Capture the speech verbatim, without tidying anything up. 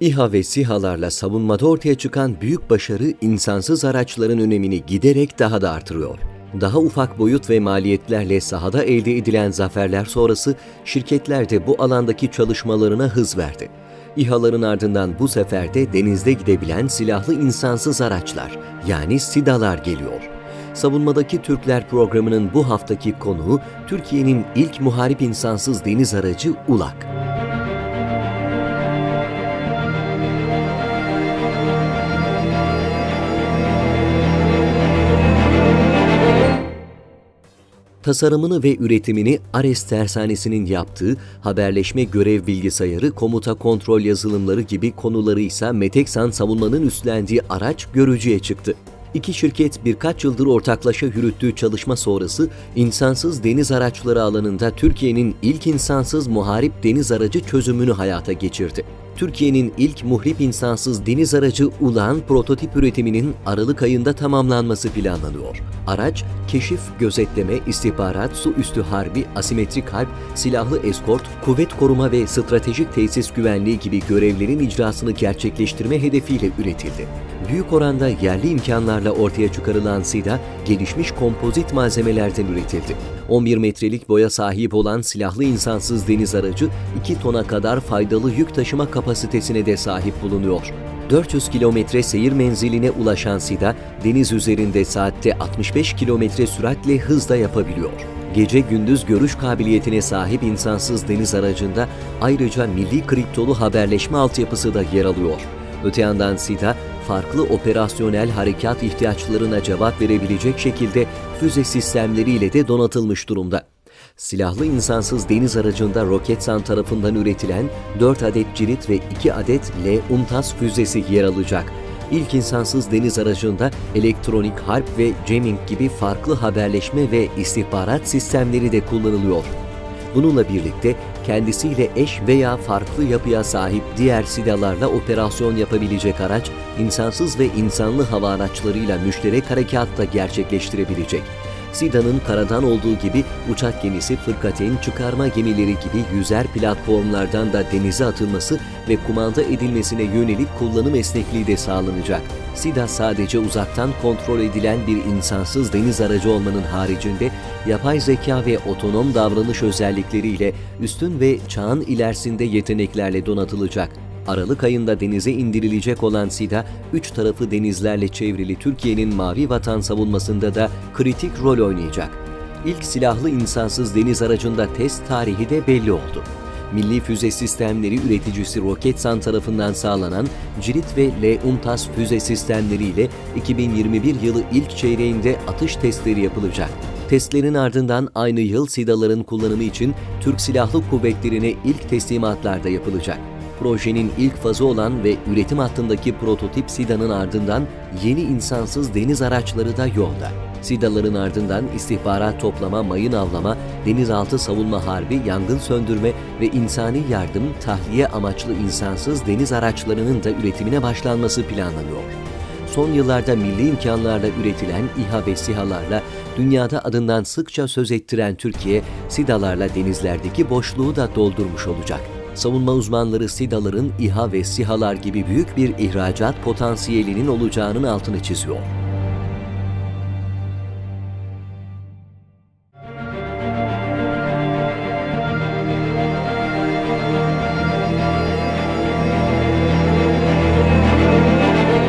İHA ve SİHA'larla savunmada ortaya çıkan büyük başarı insansız araçların önemini giderek daha da artırıyor. Daha ufak boyut ve maliyetlerle sahada elde edilen zaferler sonrası şirketler de bu alandaki çalışmalarına hız verdi. İHA'ların ardından bu sefer de denizde gidebilen silahlı insansız araçlar yani SİDALAR geliyor. Savunmadaki Türkler programının bu haftaki konuğu Türkiye'nin ilk muharip insansız deniz aracı Ulak. Tasarımını ve üretimini Ares Tersanesi'nin yaptığı, haberleşme görev bilgisayarı, komuta kontrol yazılımları gibi konuları ise Meteksan Savunma'nın üstlendiği araç görücüye çıktı. İki şirket birkaç yıldır ortaklaşa yürüttüğü çalışma sonrası insansız deniz araçları alanında Türkiye'nin ilk insansız muharip deniz aracı çözümünü hayata geçirdi. Türkiye'nin ilk muhrip insansız deniz aracı Ulağan prototip üretiminin Aralık ayında tamamlanması planlanıyor. Araç, keşif, gözetleme, istihbarat, su üstü harbi, asimetrik harp, silahlı eskort, kuvvet koruma ve stratejik tesis güvenliği gibi görevlerin icrasını gerçekleştirme hedefiyle üretildi. Büyük oranda yerli imkanlarla ortaya çıkarılan SİHA, gelişmiş kompozit malzemelerden üretildi. on bir metrelik boya sahip olan silahlı insansız deniz aracı, iki tona kadar faydalı yük taşıma kapasitesine de sahip bulunuyor. dört yüz kilometre seyir menziline ulaşan SİHA, deniz üzerinde saatte altmış beş kilometre süratle hızla yapabiliyor. Gece gündüz görüş kabiliyetine sahip insansız deniz aracında ayrıca milli kriptolu haberleşme altyapısı da yer alıyor. Öte yandan SİHA, farklı operasyonel harekat ihtiyaçlarına cevap verebilecek şekilde füze sistemleriyle de donatılmış durumda. Silahlı insansız deniz aracında Roketsan tarafından üretilen dört adet Cirit ve iki adet L UMTAS füzesi yer alacak. İlk insansız deniz aracında elektronik harp ve jamming gibi farklı haberleşme ve istihbarat sistemleri de kullanılıyor. Bununla birlikte kendisiyle eş veya farklı yapıya sahip diğer SİHA'larla operasyon yapabilecek araç, insansız ve insanlı hava araçlarıyla müşterek harekat da gerçekleştirebilecek. SİHA'nın karadan olduğu gibi uçak gemisi, fırkateyn, çıkarma gemileri gibi yüzer platformlardan da denize atılması ve kumanda edilmesine yönelik kullanım esnekliği de sağlanacak. SİHA sadece uzaktan kontrol edilen bir insansız deniz aracı olmanın haricinde yapay zeka ve otonom davranış özellikleriyle üstün ve çağın ilerisinde yeteneklerle donatılacak. Aralık ayında denize indirilecek olan SİHA, üç tarafı denizlerle çevrili Türkiye'nin mavi vatan savunmasında da kritik rol oynayacak. İlk silahlı insansız deniz aracında test tarihi de belli oldu. Milli füze sistemleri üreticisi Roketsan tarafından sağlanan Cirit ve L UMTAS füze sistemleriyle iki bin yirmi bir yılı ilk çeyreğinde atış testleri yapılacak. Testlerin ardından aynı yıl SİHA'ların kullanımı için Türk Silahlı Kuvvetleri'ne ilk teslimatlar da yapılacak. Projenin ilk fazı olan ve üretim hattındaki prototip SİHA'nın ardından yeni insansız deniz araçları da yolda. SİHA'ların ardından istihbarat toplama, mayın avlama, denizaltı savunma harbi, yangın söndürme ve insani yardım, tahliye amaçlı insansız deniz araçlarının da üretimine başlanması planlanıyor. Son yıllarda milli imkanlarla üretilen İHA ve SİHA'larla dünyada adından sıkça söz ettiren Türkiye, SİHA'larla denizlerdeki boşluğu da doldurmuş olacak. Savunma uzmanları SİHA'ların İHA ve SİHA'lar gibi büyük bir ihracat potansiyelinin olacağının altını çiziyor.